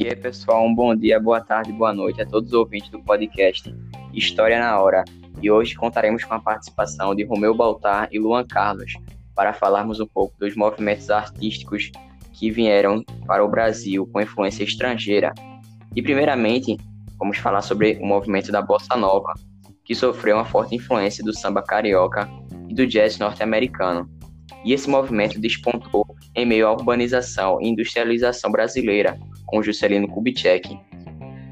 E aí, pessoal, um bom dia, boa tarde, boa noite a todos os ouvintes do podcast História na Hora. E hoje contaremos com a participação de Romeu Baltar e Luan Carlos para falarmos um pouco dos movimentos artísticos que vieram para o Brasil com influência estrangeira. E primeiramente, vamos falar sobre o movimento da Bossa Nova, que sofreu uma forte influência do samba carioca e do jazz norte-americano. E esse movimento despontou em meio à urbanização e industrialização brasileira, com Juscelino Kubitschek,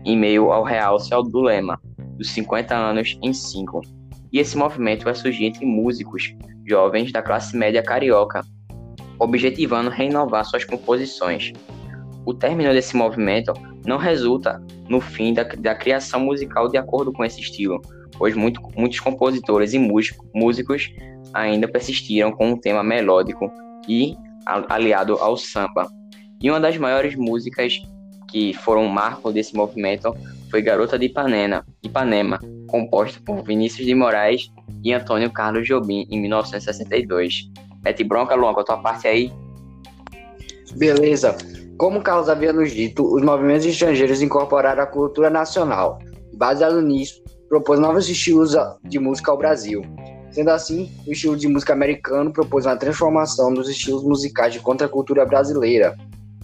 em meio ao realce do lema dos 50 anos em 5. E esse movimento vai surgir entre músicos jovens da classe média carioca, objetivando renovar suas composições. O término desse movimento não resulta no fim da criação musical de acordo com esse estilo, pois muitos compositores e músicos ainda persistiram com um tema melódico e aliado ao samba. E uma das maiores músicas que foram um marco desse movimento foi Garota de Ipanema, composta por Vinícius de Moraes e Antônio Carlos Jobim, em 1962. Mete bronca, Luan, com a tua parte aí. Beleza. Como Carlos havia nos dito, os movimentos estrangeiros incorporaram a cultura nacional. Baseado nisso, propôs novos estilos de música ao Brasil. Sendo assim, o estilo de música americano propôs uma transformação dos estilos musicais de contracultura brasileira.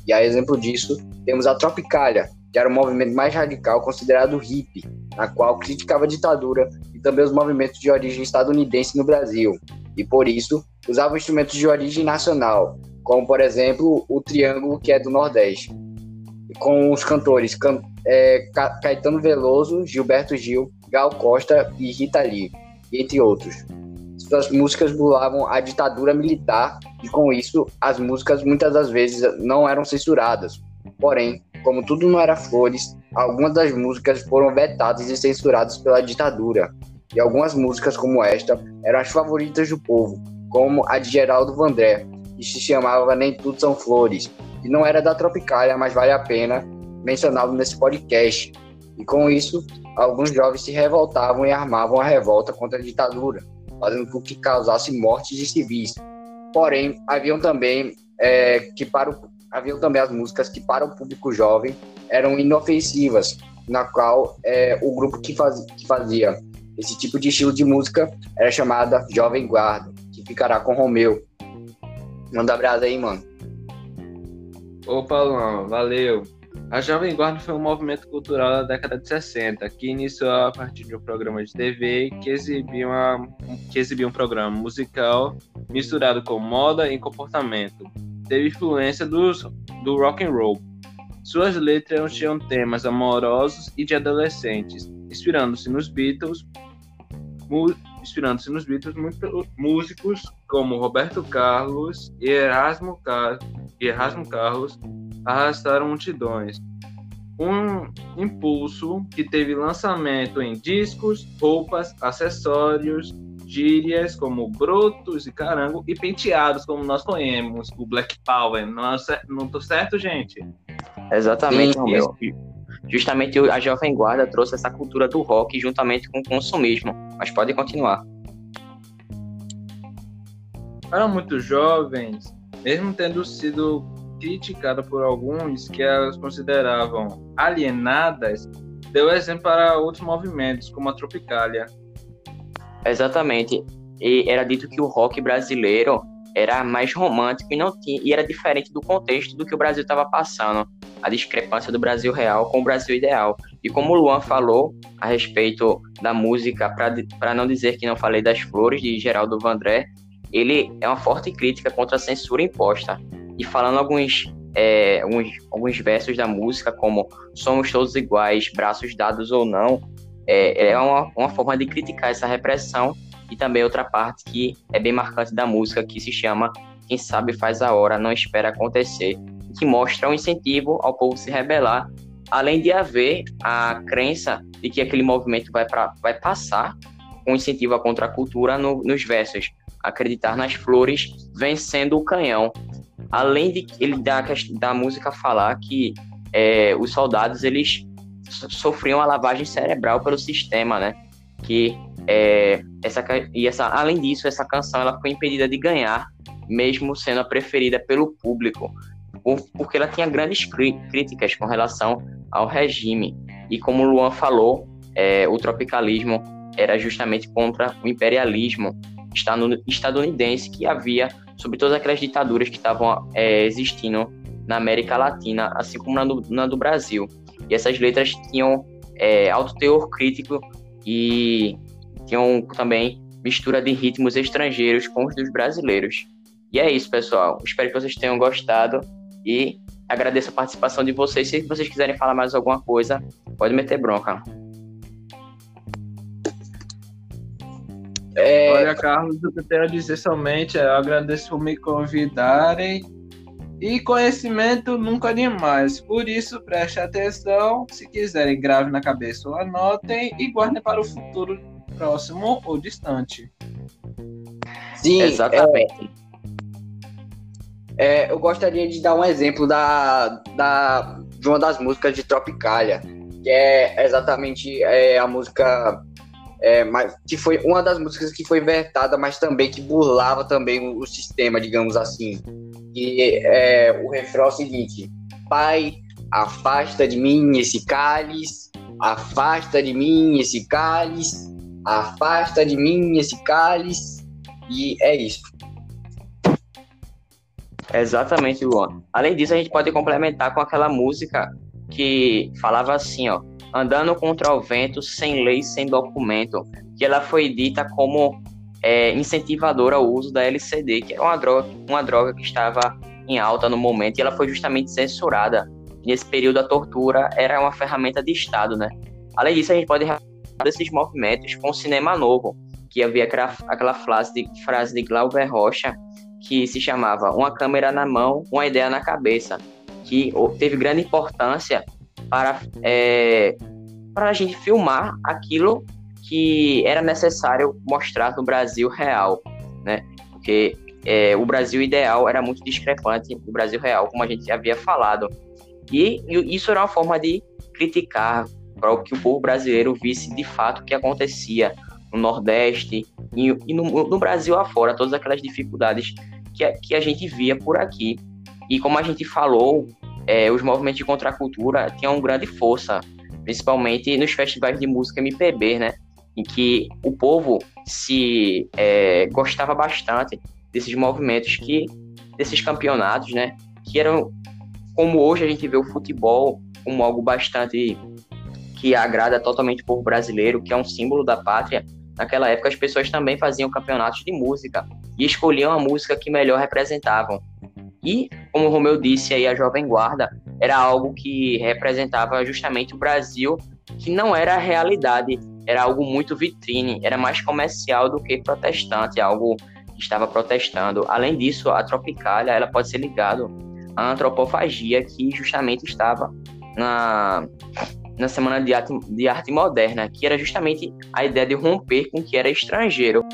E a exemplo disso, temos a Tropicália, que era o movimento mais radical considerado hippie, na qual criticava a ditadura e também os movimentos de origem estadunidense no Brasil, e por isso usava instrumentos de origem nacional, como por exemplo o triângulo, que é do Nordeste, com os cantores Caetano Veloso, Gilberto Gil, Gal Costa e Rita Lee, entre outros. Suas músicas burlavam a ditadura militar e com isso as músicas muitas das vezes não eram censuradas, porém, como tudo não era flores, algumas das músicas foram vetadas e censuradas pela ditadura. E algumas músicas, como esta, eram as favoritas do povo, como a de Geraldo Vandré, que se chamava Nem Tudo São Flores, e não era da Tropicália, mas vale a pena mencioná-lo nesse podcast. E com isso, alguns jovens se revoltavam e armavam a revolta contra a ditadura, fazendo com que causasse mortes de civis. Porém, haviam também as músicas que para o público jovem eram inofensivas, na qual o grupo que fazia esse tipo de estilo de música era chamada Jovem Guarda, que ficará com Romeu. Manda abraço aí, mano. Opa, Luan, valeu. A Jovem Guarda foi um movimento cultural da década de 60, que iniciou a partir de um programa de TV que exibia um programa musical misturado com moda e comportamento. Teve influência do rock and roll. Suas letras tinham temas amorosos e de adolescentes, inspirando-se nos Beatles, músicos como Roberto Carlos e Erasmo Carlos arrastaram multidões. Um impulso que teve lançamento em discos, roupas, acessórios, gírias como brotos e carango e penteados, como nós conhecemos, o Black Power. Não tô certo, gente? Exatamente, Romeu. Justamente a Jovem Guarda trouxe essa cultura do rock juntamente com o consumismo. Mas pode continuar. Para muitos jovens, mesmo tendo sido criticada por alguns que elas consideravam alienadas, deu exemplo para outros movimentos, como a Tropicália. Exatamente. E era dito que o rock brasileiro era mais romântico e era diferente do contexto do que o Brasil estava passando, a discrepância do Brasil real com o Brasil ideal. E como o Luan falou a respeito da música, para não dizer que não falei das flores, de Geraldo Vandré, ele é uma forte crítica contra a censura imposta. E falando alguns versos da música, como Somos Todos Iguais, Braços Dados ou Não, é uma forma de criticar essa repressão. E também outra parte que é bem marcante da música, que se chama Quem Sabe Faz a Hora, Não Espera Acontecer, que mostra um incentivo ao povo se rebelar, além de haver a crença de que aquele movimento vai passar, um incentivo à contracultura nos versos. Acreditar nas flores, vencendo o canhão. Além de ele da música falar que os soldados eles sofriam a lavagem cerebral pelo sistema, né? Além disso, essa canção ela foi impedida de ganhar, mesmo sendo a preferida pelo público. porque ela tinha grandes críticas com relação ao regime. E como o Luan falou, o tropicalismo era justamente contra o imperialismo estadunidense que havia sobre todas aquelas ditaduras que estavam existindo na América Latina, assim como na do Brasil. E essas letras tinham alto teor crítico e tinham também mistura de ritmos estrangeiros com os dos brasileiros. E é isso, pessoal. Espero que vocês tenham gostado e agradeço a participação de vocês. Se vocês quiserem falar mais alguma coisa, pode meter bronca. Olha, Carlos, o que eu tenho a dizer somente é: eu agradeço por me convidarem. E conhecimento nunca demais. Por isso, preste atenção. Se quiserem, grave na cabeça ou anotem e guardem para o futuro próximo ou distante. Sim, exatamente. Eu gostaria de dar um exemplo de uma das músicas de Tropicália, que é exatamente a música... que foi uma das músicas que foi inventada, mas também que burlava também o sistema, digamos assim. E o refrão é o seguinte: Pai, afasta de mim esse cálice, afasta de mim esse cálice, afasta de mim esse cálice. E é isso. Exatamente, Luan. Além disso, a gente pode complementar com aquela música que falava assim, ó: Andando contra o vento, sem lei, sem documento, que ela foi dita como incentivadora ao uso da LSD, que era uma droga que estava em alta no momento, e ela foi justamente censurada. Nesse período, a tortura era uma ferramenta de Estado, né? Além disso, a gente pode relacionar esses movimentos com o cinema novo, que havia aquela frase de Glauber Rocha, que se chamava Uma Câmera na Mão, Uma Ideia na Cabeça, que teve grande importância para a gente filmar aquilo que era necessário mostrar no Brasil real, né? Porque o Brasil ideal era muito discrepante do Brasil real, como a gente havia falado. E isso era uma forma de criticar para que o povo brasileiro visse de fato o que acontecia no Nordeste e no Brasil afora, todas aquelas dificuldades que a gente via por aqui. E como a gente falou, os movimentos de contracultura tinham grande força, principalmente nos festivais de música MPB, né? Em que o povo se gostava bastante desses movimentos, desses campeonatos, né? Que eram, como hoje a gente vê o futebol como algo bastante que agrada totalmente o povo brasileiro, que é um símbolo da pátria. Naquela época as pessoas também faziam campeonatos de música e escolhiam a música que melhor representavam. E, como o Romeu disse, aí, a Jovem Guarda era algo que representava justamente o Brasil, que não era a realidade, era algo muito vitrine, era mais comercial do que protestante, algo que estava protestando. Além disso, a Tropicália ela pode ser ligada à antropofagia, que justamente estava na Semana de Arte Moderna, que era justamente a ideia de romper com o que era estrangeiro.